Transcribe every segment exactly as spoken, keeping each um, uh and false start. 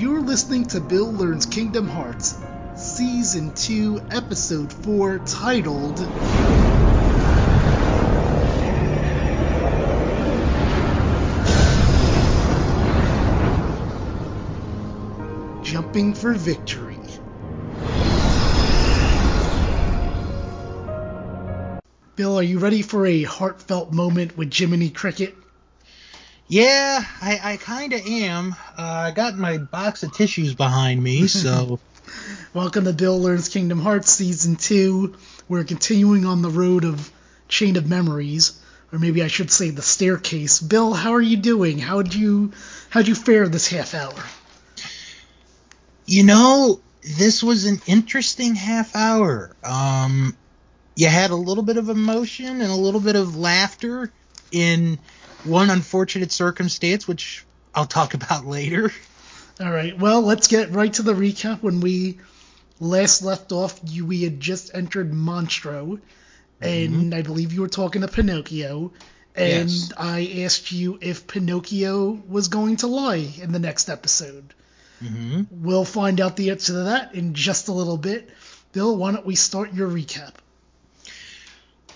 You're listening to Bill Learns Kingdom Hearts, Season two, Episode four, titled Jumping for Victory. Bill, are you ready for a heartfelt moment with Jiminy Cricket? Yeah, I, I kind of am. Uh, I got my box of tissues behind me, so... Welcome to Bill Learns Kingdom Hearts Season two. We're continuing on the road of Chain of Memories, or maybe I should say the staircase. Bill, how are you doing? How'd you, how'd you fare this half hour? You know, this was an interesting half hour. Um, you had a little bit of emotion and a little bit of laughter in... one unfortunate circumstance, which I'll talk about later. All right, well, let's get right to the recap. When we last left off, you, we had just entered Monstro, and mm-hmm. I believe you were talking to Pinocchio, and yes. I asked you if Pinocchio was going to lie in the next episode. Mm-hmm. We'll find out the answer to that in just a little bit. Bill, why don't we start your recap?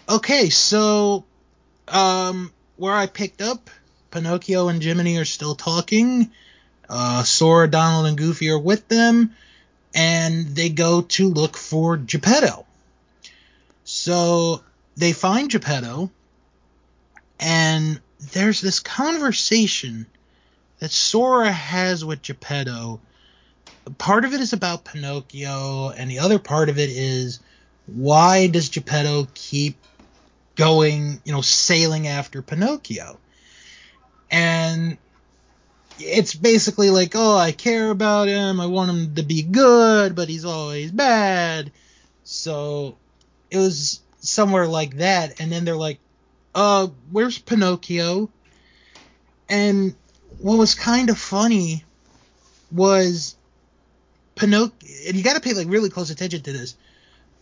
Okay, so... um. Where I picked up, Pinocchio and Jiminy are still talking. Uh, Sora, Donald, and Goofy are with them, and they go to look for Geppetto. So they find Geppetto, and there's this conversation that Sora has with Geppetto. Part of it is about Pinocchio, and the other part of it is, why does Geppetto keep going, you know, sailing after Pinocchio? And it's basically like, oh, I care about him, I want him to be good, but he's always bad. So it was somewhere like that, and then they're like, uh, where's Pinocchio? And what was kind of funny was Pinocchio, and you gotta pay, like, really close attention to this,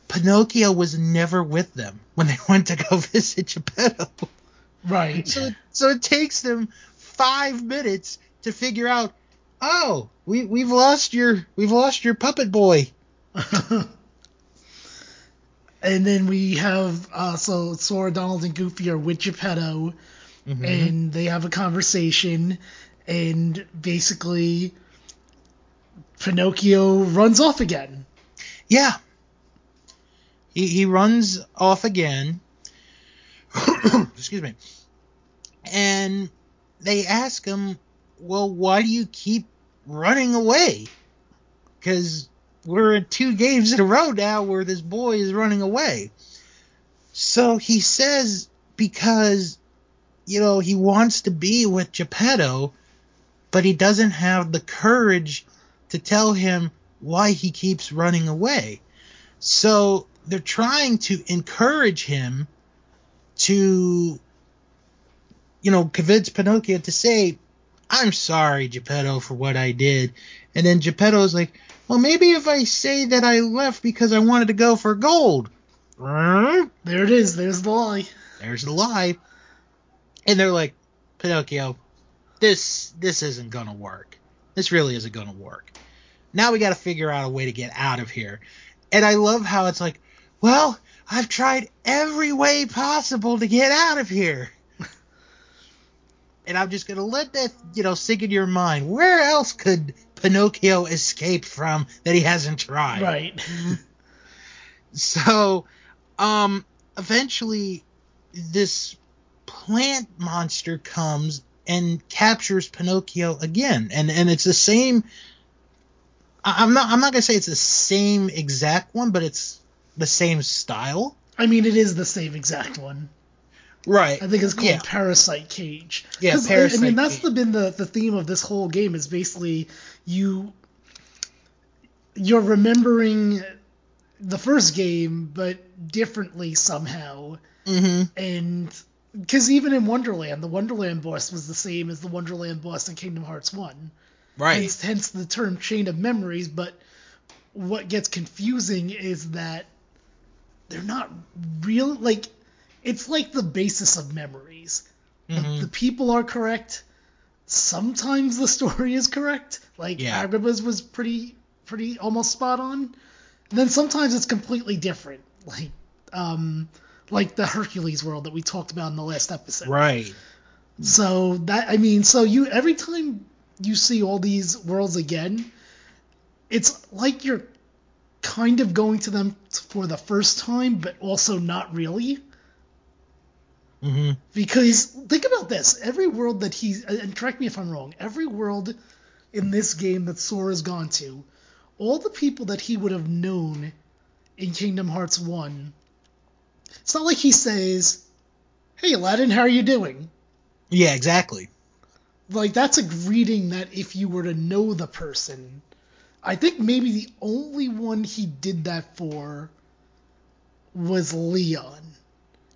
Pinocchio was never with them when they went to go visit Geppetto. Right. So it, so it takes them five minutes to figure out, oh, we we've lost your we've lost your puppet boy. And then we have uh, so Sora, Donald, and Goofy are with Geppetto, mm-hmm. and they have a conversation, and basically Pinocchio runs off again. Yeah. He he runs off again. Excuse me. And they ask him, well, why do you keep running away? Because we're at two games in a row now where this boy is running away. So he says, because, you know, he wants to be with Geppetto, but he doesn't have the courage to tell him why he keeps running away. So... they're trying to encourage him to, you know, convince Pinocchio to say, I'm sorry, Geppetto, for what I did. And then Geppetto's like, well, maybe if I say that I left because I wanted to go for gold. There it is. There's the lie. There's the lie. And they're like, Pinocchio, this this isn't going to work. This really isn't going to work. Now we got to figure out a way to get out of here. And I love how it's like, well, I've tried every way possible to get out of here. And I'm just going to let that, you know, sink in your mind. Where else could Pinocchio escape from that he hasn't tried? Right. So, um, eventually this plant monster comes and captures Pinocchio again. And, and it's the same... I'm not I'm not going to say it's the same exact one, but it's the same style. I mean, it is the same exact one. Right. I think it's called yeah. Parasite Cage. Yeah, Parasite I, I mean, that's Cage. been the, the theme of this whole game is basically you, you're remembering the first game, but differently somehow. Mm-hmm. And because even in Wonderland, the Wonderland boss was the same as the Wonderland boss in Kingdom Hearts one. Right. Hence, hence the term Chain of Memories, but what gets confusing is that they're not real. Like, it's like the basis of memories. Mm-hmm. The, the people are correct, sometimes the story is correct. Like, yeah. Agrabah's was pretty, pretty almost spot on. And then sometimes it's completely different. Like, um, like the Hercules world that we talked about in the last episode. Right. So that, I mean, so you, every time you see all these worlds again, it's like you're kind of going to them for the first time, but also not really. Mm-hmm. Because think about this, every world that he, and correct me if I'm wrong, every world in this game that Sora's gone to, all the people that he would have known in Kingdom Hearts one, it's not like he says, "Hey Aladdin, how are you doing?" Yeah, exactly. Like, that's a greeting that if you were to know the person, I think maybe the only one he did that for was Leon.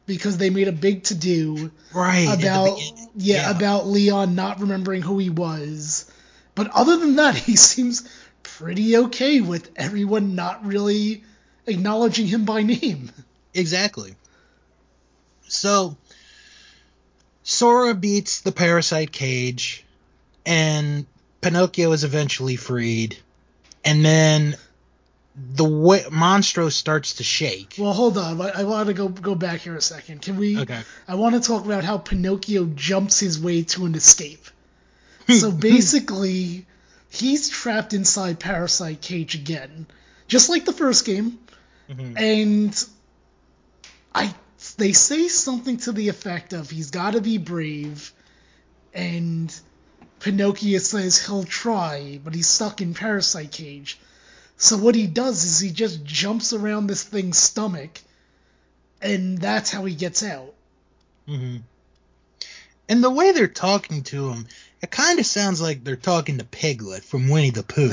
Because they made a big to-do right, about yeah, yeah about Leon not remembering who he was. But other than that, he seems pretty okay with everyone not really acknowledging him by name. Exactly. So, Sora beats the Parasite Cage, and Pinocchio is eventually freed, and then the way Monstro starts to shake. Well, hold on. I, I want to go go back here a second. Can we? Okay. I want to talk about how Pinocchio jumps his way to an escape. So basically, he's trapped inside Parasite Cage again, just like the first game. Mm-hmm. And I they say something to the effect of he's got to be brave, and Pinocchio says he'll try, but he's stuck in Parasite Cage. So what he does is he just jumps around this thing's stomach, and that's how he gets out. Mm-hmm. And the way they're talking to him, it kind of sounds like they're talking to Piglet from Winnie the Pooh.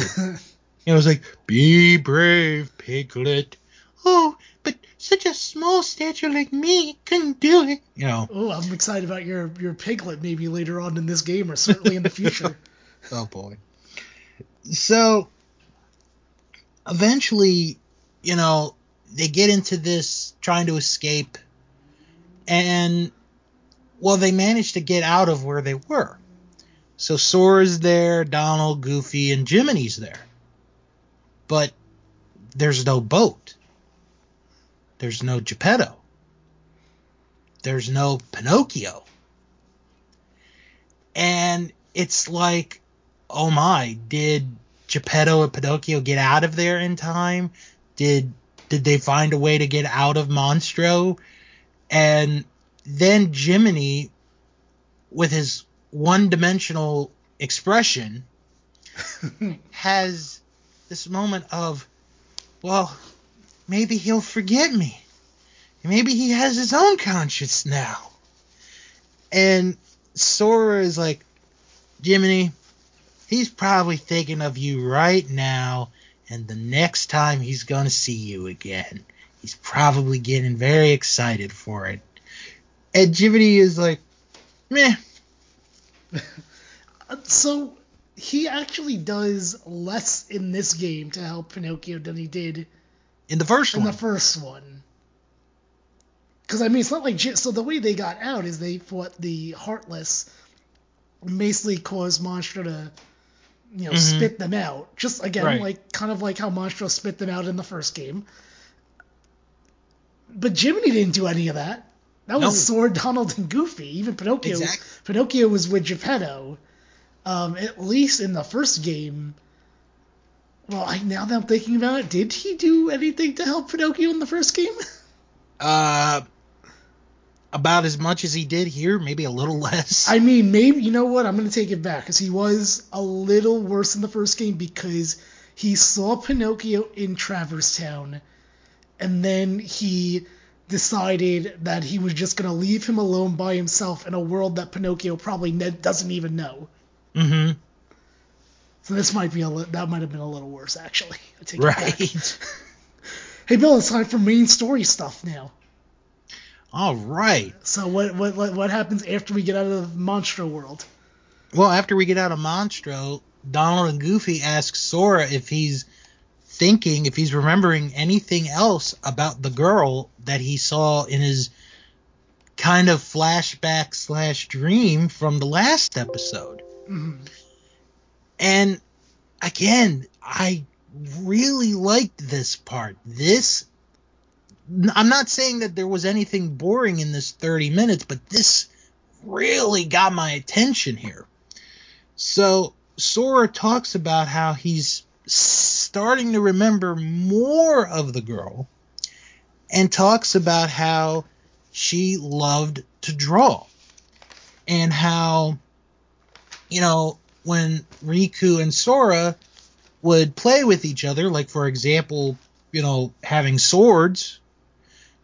It was like, "Be brave, Piglet." "Oh, but such a small stature like me couldn't do it." You know. Oh, I'm excited about your, your Piglet maybe later on in this game, or certainly in the future. Oh, boy. So eventually, you know, they get into this trying to escape, and, well, they manage to get out of where they were. So Sora's there, Donald, Goofy, and Jiminy's there. But there's no boat. There's no Geppetto. There's no Pinocchio. And it's like, oh my, did Geppetto and Pinocchio get out of there in time? Did did they find a way to get out of Monstro? And then Jiminy, with his one-dimensional expression, has this moment of, well, maybe he'll forget me. Maybe he has his own conscience now. And Sora is like, Jiminy, he's probably thinking of you right now, and the next time he's going to see you again, he's probably getting very excited for it. And Jiminy is like, meh. So, he actually does less in this game to help Pinocchio than he did in the first in one. In the first one. Because, I mean, it's not like... So, the way they got out is they fought the Heartless, basically caused Monstro to, you know, mm-hmm. spit them out. Just, again, right. like kind of like how Monstro spit them out in the first game. But Jiminy didn't do any of that. That no. was Sora, Donald, and Goofy. Even Pinocchio. Exactly. Pinocchio was with Geppetto. Um, at least in the first game. Well, I, now that I'm thinking about it, did he do anything to help Pinocchio in the first game? uh... About as much as he did here, maybe a little less. I mean, maybe, you know what, I'm going to take it back, because he was a little worse in the first game because he saw Pinocchio in Traverse Town, and then he decided that he was just going to leave him alone by himself in a world that Pinocchio probably ne- doesn't even know. Mm-hmm. So this might be a li- that might have been a little worse, actually. I take right. it back. Hey, Bill, it's time for main story stuff now. All right. So what what what happens after we get out of Monstro World? Well, after we get out of Monstro, Donald and Goofy ask Sora if he's thinking, if he's remembering anything else about the girl that he saw in his kind of flashback slash dream from the last episode. And again, I really liked this part. This, I'm not saying that there was anything boring in this thirty minutes, but this really got my attention here. So Sora talks about how he's starting to remember more of the girl and talks about how she loved to draw and how, you know, when Riku and Sora would play with each other, like, for example, you know, having swords,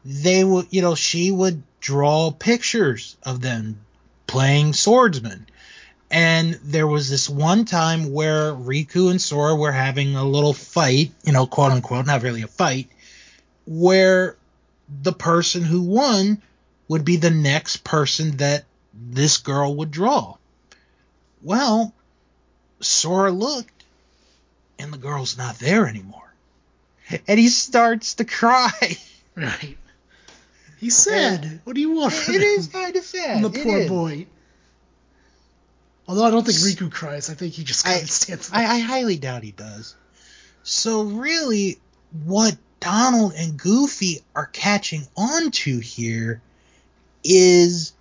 they would, you know, she would draw pictures of them playing swordsmen. And there was this one time where Riku and Sora were having a little fight, you know, quote unquote, not really a fight, where the person who won would be the next person that this girl would draw. Well, Sora looked, and the girl's not there anymore. And he starts to cry. Right. He's sad. Yeah. What do you want? It, it is kind of sad. The it poor is. boy. Although I don't think Riku cries. I think he just can't stand for that. I, I highly doubt he does. So really, what Donald and Goofy are catching on to here is,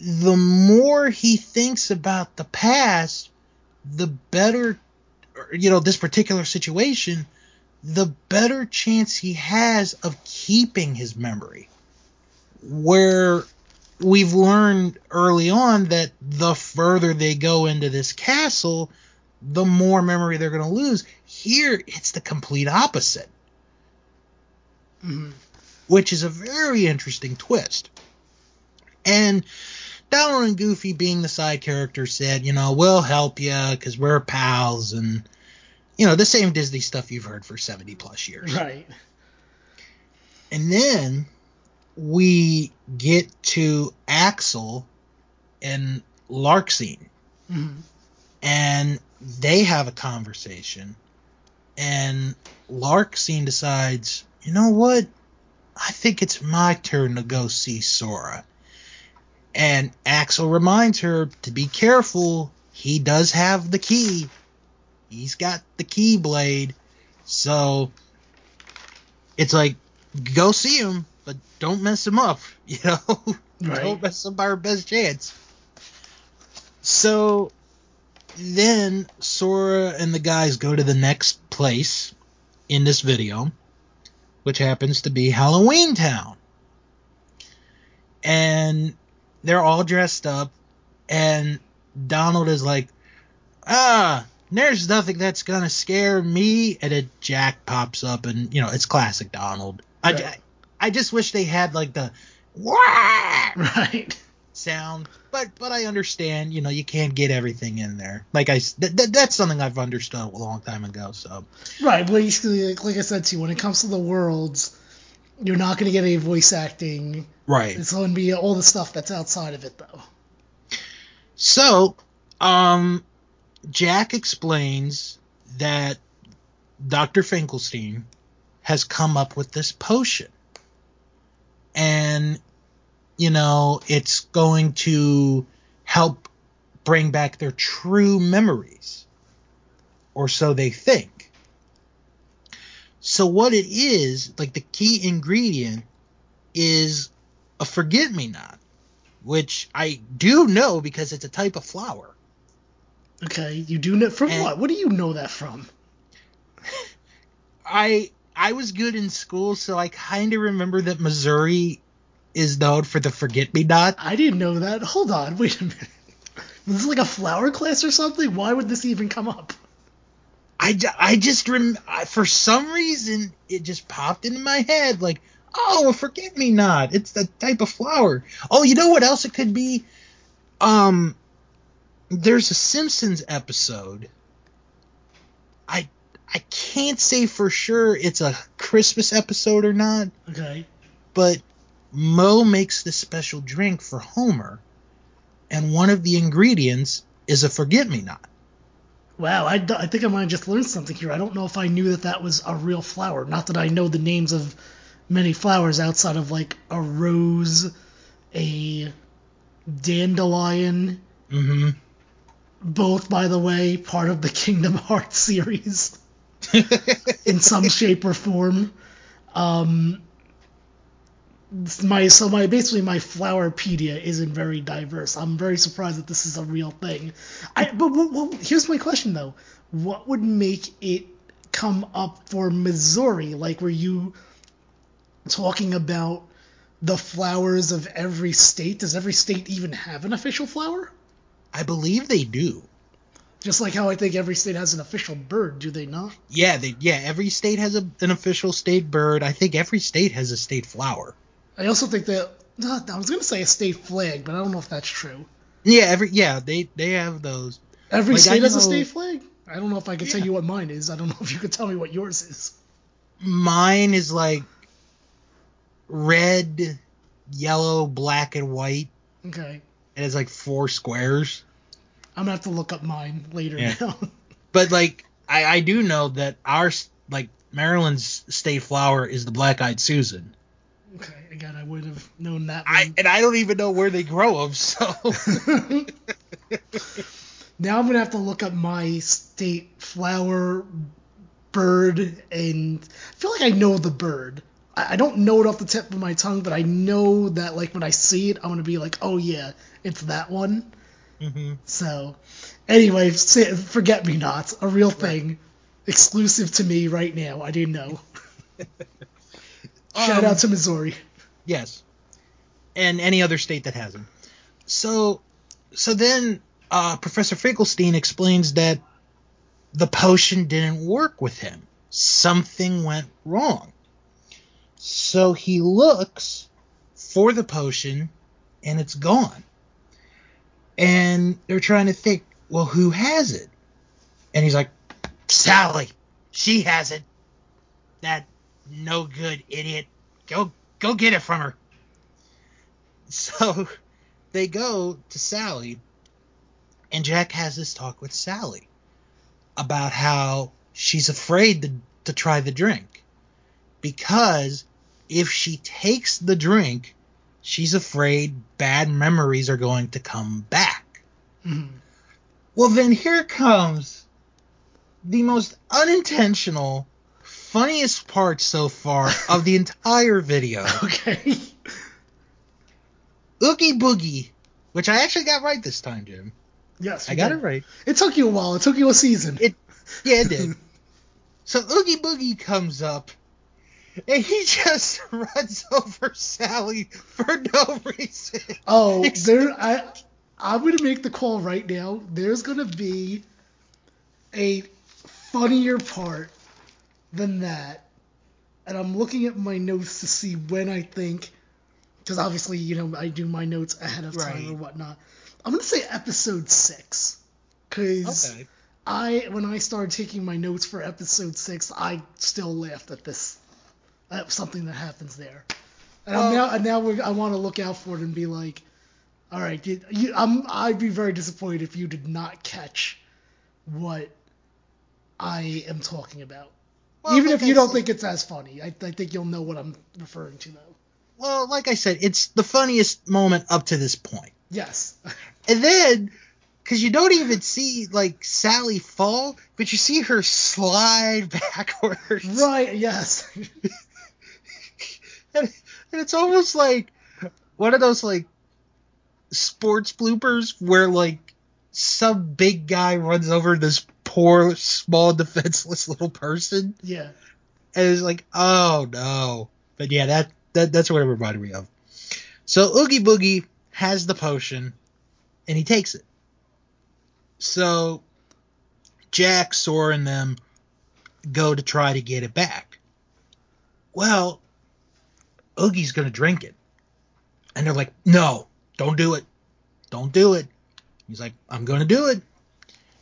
the more he thinks about the past, the better, you know, this particular situation, the better chance he has of keeping his memory. Where we've learned early on that the further they go into this castle, the more memory they're going to lose. Here, it's the complete opposite. Mm-hmm. Which is a very interesting twist. And Donald and Goofy, being the side character, said, you know, we'll help you because we're pals, and, you know, the same Disney stuff you've heard for seventy plus years. Right. And then we get to Axel and Larxene. Mm-hmm. And they have a conversation, and Larxene decides, you know what? I think it's my turn to go see Sora. And Axel reminds her to be careful. He does have the key. He's got the Keyblade. So it's like, go see him, but don't mess him up. You know, right. Don't mess up our best chance. So then Sora and the guys go to the next place in this video, which happens to be Halloween Town. And they're all dressed up, and Donald is like, ah, there's nothing that's going to scare me. And then Jack pops up, and, you know, it's classic Donald. Right. I, I just wish they had, like, the wah! Right. sound. But but I understand, you know, you can't get everything in there. Like, I, th- th- that's something I've understood a long time ago, so. Right. Basically, like, like I said to you, when it comes to the worlds, you're not going to get any voice acting. Right. It's going to be all the stuff that's outside of it, though. So, um, Jack explains that Doctor Finkelstein has come up with this potion. And, you know, it's going to help bring back their true memories. Or so they think. So what it is, like, the key ingredient is a forget-me-not, which I do know because it's a type of flower. Okay, you do know from and what? What do you know that from? I I was good in school, so I kind of remember that Missouri is known for the forget-me-not. I didn't know that. Hold on, wait a minute. Was this like a flower class or something? Why would this even come up? I, I just rem- I, for some reason it just popped into my head like, oh, forget me not. It's the type of flower. Oh, you know what else it could be? Um, there's a Simpsons episode. I I can't say for sure it's a Christmas episode or not. Okay. But Mo makes this special drink for Homer, and one of the ingredients is a forget me not. Wow, I, I think I might have just learned something here. I don't know if I knew that that was a real flower. Not that I know the names of many flowers outside of, like, a rose, a dandelion, mm-hmm. Both, by the way, part of the Kingdom Hearts series in some shape or form. Um, my so my basically my Flowerpedia isn't very diverse. I'm very surprised that this is a real thing. I but well, here's my question though: what would make it come up for Missouri? Like, were you talking about the flowers of every state? Does every state even have an official flower? I believe they do. Just like how I think every state has an official bird, do they not? Yeah, they, yeah. Every state has a, an official state bird. I think every state has a state flower. I also think that uh, I was going to say a state flag, but I don't know if that's true. Yeah, every yeah they, they have those. Every like, state has a state flag? I don't know if I can yeah. tell you what mine is. I don't know if you can tell me what yours is. Mine is like red, yellow, black, and white. Okay. It has like four squares. I'm gonna have to look up mine later yeah. now. But like, I, I do know that our like Maryland's state flower is the Black-Eyed Susan. Okay, again, I would have known that one. I, and I don't even know where they grow them. So now I'm gonna have to look up my state flower bird, and I feel like I know the bird. I don't know it off the tip of my tongue, but I know that, like, when I see it, I'm going to be like, oh, yeah, it's that one. Mm-hmm. So, anyway, Forget-Me-Not, a real thing, right. Exclusive to me right now. I didn't know. Shout um, out to Missouri. Yes. And any other state that has them. So, so then uh, Professor Finkelstein explains that the potion didn't work with him. Something went wrong. So he looks for the potion, and it's gone. And they're trying to think, well, who has it? And he's like, Sally, she has it. That no good idiot. Go, go get it from her. So they go to Sally, and Jack has this talk with Sally about how she's afraid to, to try the drink. Because if she takes the drink, she's afraid bad memories are going to come back. Mm-hmm. Well, then here comes the most unintentional, funniest part so far of the entire video. Okay. Oogie Boogie, which I actually got right this time, Jim. Yes, I got did. it right. It took you a while. It took you a season. It, yeah, it did. So Oogie Boogie comes up. And he just runs over Sally for no reason. Oh, there! I, I'm going to make the call right now. There's going to be a funnier part than that. And I'm looking at my notes to see when I think, because obviously, you know, I do my notes ahead of time right. or whatnot. I'm going to say episode six. Because... Okay. I, when I started taking my notes for episode six, I still laughed at this. That's something that happens there. And well, I'm now, and now we're, I want to look out for it and be like, all right, did you, I'm, I'd be very disappointed if you did not catch what I am talking about. Well, Even like if you I don't said, think it's as funny. I, I think you'll know what I'm referring to, though. Well, like I said, it's the funniest moment up to this point. Yes. And then, because you don't even see, like, Sally fall, but you see her slide backwards. Right, yes. And, and it's almost like one of those, like, sports bloopers where, like, some big guy runs over this poor, small, defenseless little person. Yeah. And it's like, oh, no. But, yeah, that, that that's what it reminded me of. So Oogie Boogie has the potion, and he takes it. So Jack, Sora, and them go to try to get it back. Well, Oogie's going to drink it. And they're like, no, don't do it. Don't do it. He's like, I'm going to do it.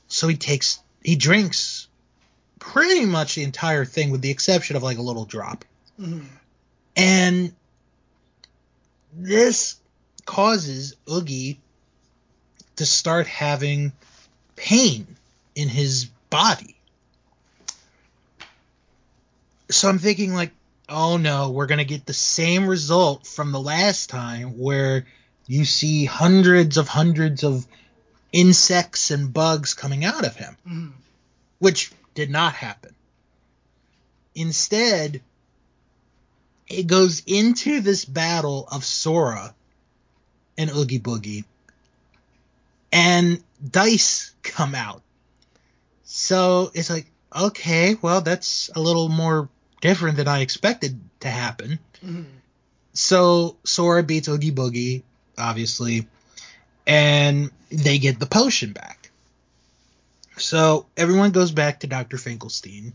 So he takes, he drinks pretty much the entire thing with the exception of like a little drop. Mm-hmm. And this causes Oogie to start having pain in his body. So I'm thinking like, oh no, we're going to get the same result from the last time where you see hundreds of hundreds of insects and bugs coming out of him, mm-hmm. which did not happen. Instead, it goes into this battle of Sora and Oogie Boogie, and dice come out. So it's like, okay, well, that's a little more different than I expected to happen. Mm-hmm. So Sora beats Oogie Boogie, obviously, and they get the potion back. So everyone goes back to Doctor Finkelstein,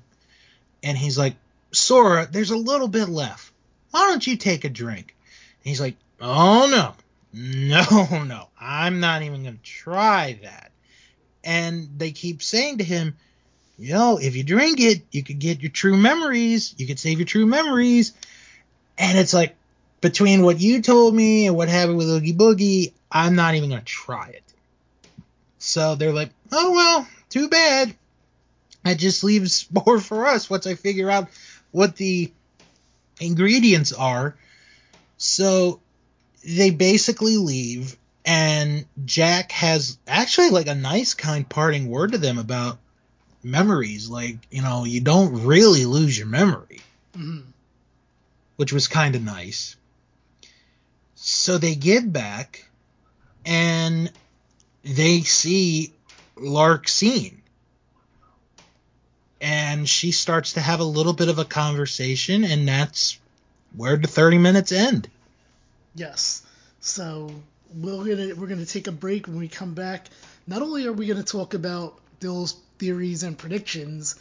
and he's like, Sora, there's a little bit left. Why don't you take a drink? And he's like, oh, no. No, no. I'm not even going to try that. And they keep saying to him, you know, if you drink it, you could get your true memories. You could save your true memories. And it's like, between what you told me and what happened with Oogie Boogie, I'm not even going to try it. So they're like, oh, well, too bad. That just leaves more for us once I figure out what the ingredients are. So they basically leave, and Jack has actually like a nice kind parting word to them about memories. Like, you know, you don't really lose your memory, mm-hmm. which was kind of nice. So they get back, and they see Larxene. And she starts to have a little bit of a conversation, and that's where the thirty minutes end. Yes. So we're gonna we're gonna take a break. When we come back, not only are we gonna talk about those theories and predictions,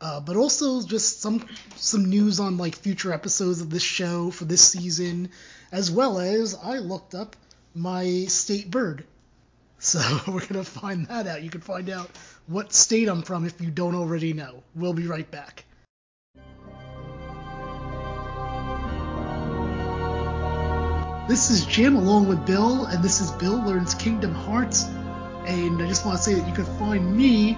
uh, but also just some some news on like future episodes of this show for this season, as well as I looked up my state bird. So we're gonna find that out. You can find out what state I'm from if you don't already know. We'll be right back. This is Jim along with Bill, and this is Bill Learns Kingdom Hearts. And I just want to say that you can find me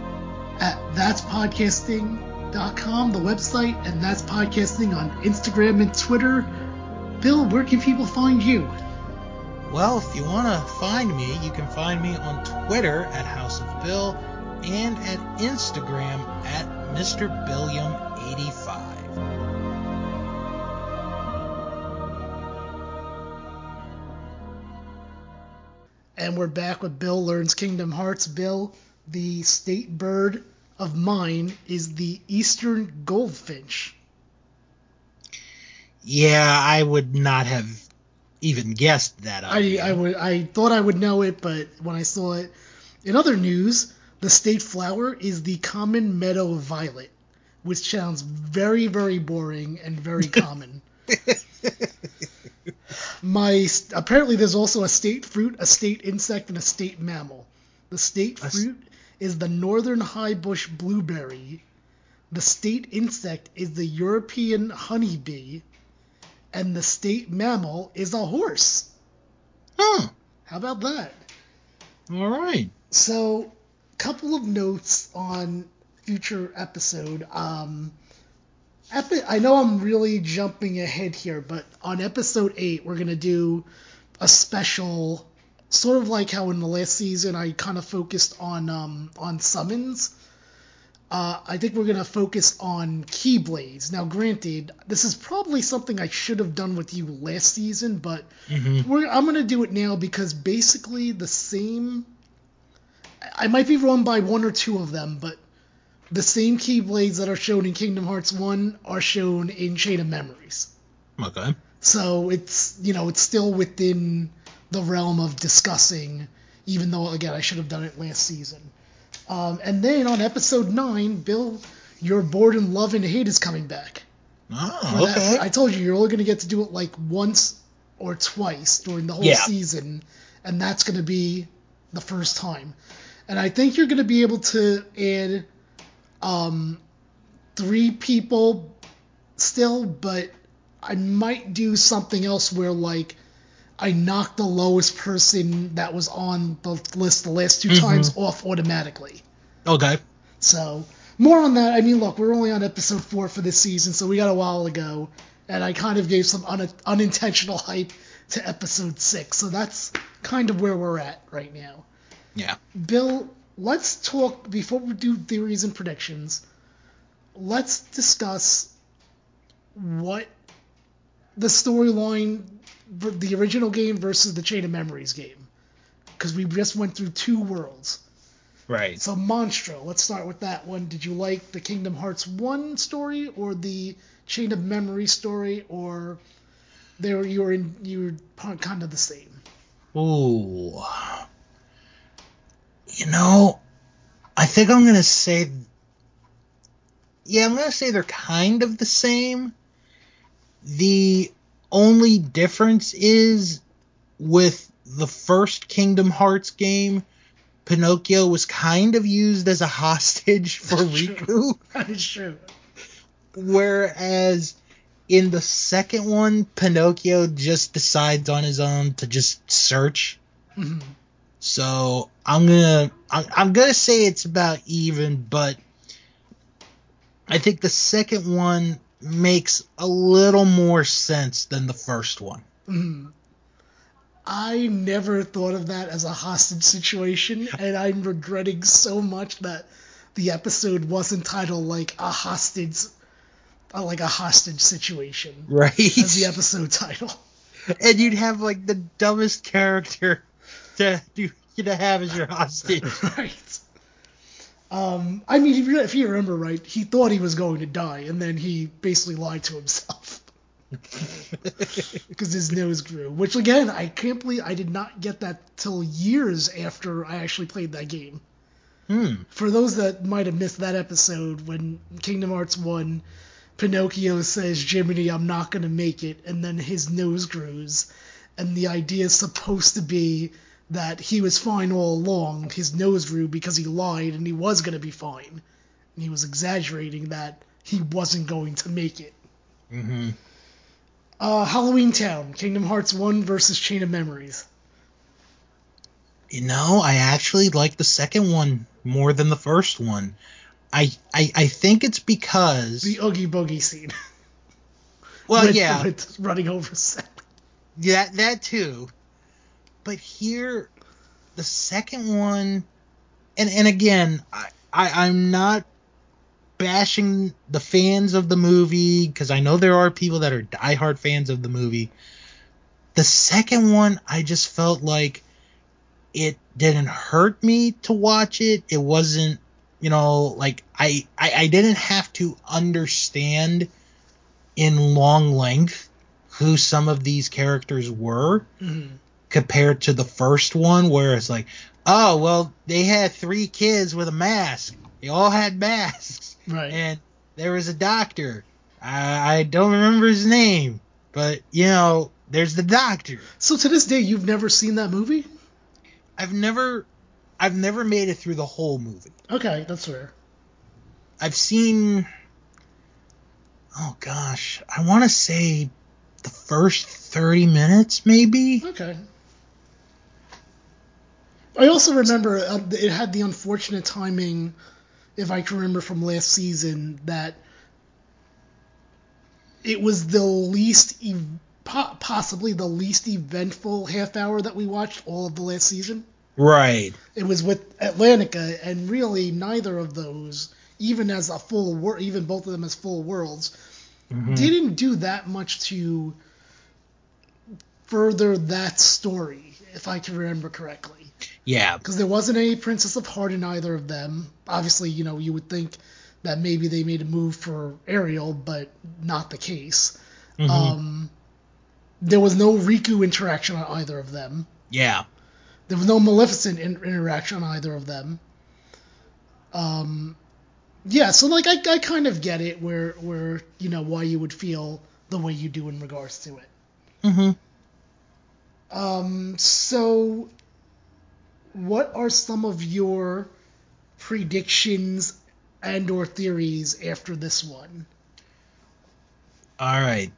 at that's podcasting dot com, the website, and That's Podcasting on Instagram and Twitter. Bill, where can people find you? Well, if you want to find me, you can find me on Twitter at House of Bill, and at Instagram at Mister Billiam eighty-five. And we're back with Bill Learns Kingdom Hearts. Bill, the state bird of mine is the Eastern goldfinch. Yeah, I would not have even guessed that. I, I, would, I thought I would know it, but when I saw it. In other news, the state flower is the common meadow violet, which sounds very, very boring and very common. My apparently there's also a state fruit, a state insect, and a state mammal. The state fruit is the northern high bush blueberry. The state insect is the European honeybee, and the state mammal is a horse. Huh. How about that? All right. So, couple of notes on future episode. Um, epi- I know I'm really jumping ahead here, but on episode eight, we're going to do a special, sort of like how in the last season I kind of focused on um, on summons. Uh, I think we're going to focus on Keyblades. Now, granted, this is probably something I should have done with you last season, but mm-hmm. we're, I'm going to do it now because basically the same... I might be wrong by one or two of them, but the same Keyblades that are shown in Kingdom Hearts one are shown in Chain of Memories. Okay. So it's, you know, it's still within the realm of discussing, even though, again, I should have done it last season. Um, and then on episode nine, Bill, your Bored in Love and Hate is coming back. Oh, okay. That, I told you, you're only going to get to do it like once or twice during the whole yeah. season, and that's going to be the first time. And I think you're going to be able to add um, three people still, but I might do something else where, like, I knock the lowest person that was on the list the last two mm-hmm. times off automatically. Okay. So, more on that. I mean, look, we're only on episode four for this season, so we got a while to go. And I kind of gave some un- unintentional hype to episode six. So that's kind of where we're at right now. Yeah. Bill, let's talk, before we do theories and predictions, let's discuss what the storyline, the original game versus the Chain of Memories game. Because we just went through two worlds. Right. So Monstro, let's start with that one. Did you like the Kingdom Hearts one story or the Chain of Memory story, or they were, you were in, you were kind of the same? Ooh. You know, I think I'm going to say... Yeah, I'm going to say they're kind of the same. The only difference is with the first Kingdom Hearts game, Pinocchio was kind of used as a hostage for Riku. That is true. Whereas in the second one, Pinocchio just decides on his own to just search. Mm-hmm. So I'm gonna I'm, I'm gonna say it's about even, but I think the second one makes a little more sense than the first one. Mm-hmm. I never thought of that as a hostage situation, and I'm regretting so much that the episode wasn't titled like a hostage, like a hostage situation, right? As the episode title. And you'd have like the dumbest character to you to have as your hostage, right? Um, I mean, if you remember right, he thought he was going to die, and then he basically lied to himself. Because his nose grew, which again I can't believe I did not get that till years after I actually played that game. Hmm. For those that might have missed that episode, when Kingdom Hearts one, Pinocchio says, "Jiminy, I'm not gonna make it," and then his nose grows, and the idea is supposed to be that he was fine all along, his nose grew because he lied and he was gonna be fine, and he was exaggerating that he wasn't going to make it. Mm-hmm. Uh, Halloween Town, Kingdom Hearts one versus Chain of Memories. You know, I actually like the second one more than the first one. I I, I think it's because... the Oogie Boogie scene. Well, with, yeah. With running over Sally. Yeah, that too. But here, the second one... And, and again, I, I, I'm not... bashing the fans of the movie, because I know there are people that are diehard fans of the movie. The second one, I just felt like it didn't hurt me to watch it. It wasn't, you know, like I, I, I didn't have to understand in long length who some of these characters were. Mm-hmm. Compared to the first one, where it's like, oh, well, they had three kids with a mask. They all had masks. Right. And there was a doctor. I, I don't remember his name, but, you know, there's the doctor. So to this day, you've never seen that movie? I've never I've never made it through the whole movie. Okay, that's fair. I've seen, oh gosh, I want to say the first thirty minutes, maybe? Okay. I also remember uh, it had the unfortunate timing, if I can remember from last season, that it was the least, ev- po- possibly the least eventful half hour that we watched all of the last season. Right. It was with Atlantica, and really neither of those, even as a full wor- even both of them as full worlds, mm-hmm. didn't do that much to further that story, if I can remember correctly. Yeah. Because there wasn't any Princess of Heart in either of them. Obviously, you know, you would think that maybe they made a move for Ariel, but not the case. Mm-hmm. Um, there was no Riku interaction on either of them. Yeah. There was no Maleficent in- interaction on either of them. Um, yeah, so, like, I, I kind of get it where, where, you know, why you would feel the way you do in regards to it. Mm-hmm. Um, so... what are some of your predictions and or theories after this one? All right.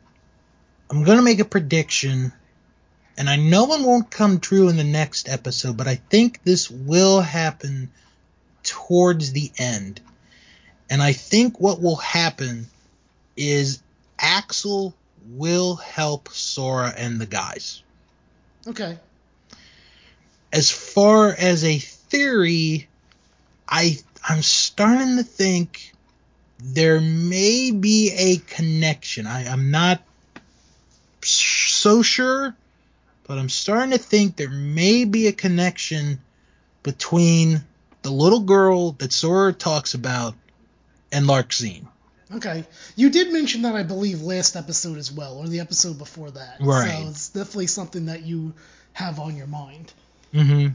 I'm going to make a prediction, and I know it won't come true in the next episode, but I think this will happen towards the end. And I think what will happen is Axel will help Sora and the guys. Okay. As far as a theory, I I'm starting to think there may be a connection. I, I'm not so sure, but I'm starting to think there may be a connection between the little girl that Sora talks about and Larxene. Okay. You did mention that, I believe, last episode as well, or the episode before that. Right. So it's definitely something that you have on your mind. Mm-hmm.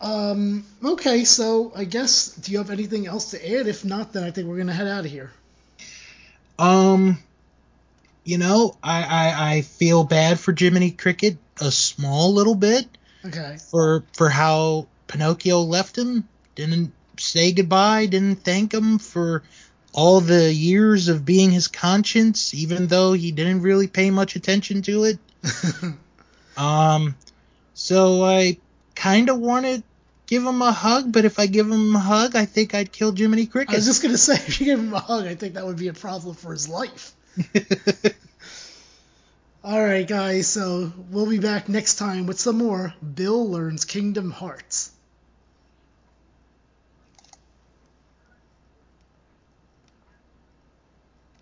Um, okay, so I guess, do you have anything else to add? If not, then I think we're going to head out of here. Um, you know, I, I, I feel bad for Jiminy Cricket a small little bit. Okay. For, for how Pinocchio left him, didn't say goodbye, didn't thank him for all the years of being his conscience, even though he didn't really pay much attention to it. um, so I kind of wanted give him a hug, but if I give him a hug, I think I'd kill Jiminy Cricket. I was just going to say, if you give him a hug, I think that would be a problem for his life. All right, guys, so we'll be back next time with some more Bill Learns Kingdom Hearts.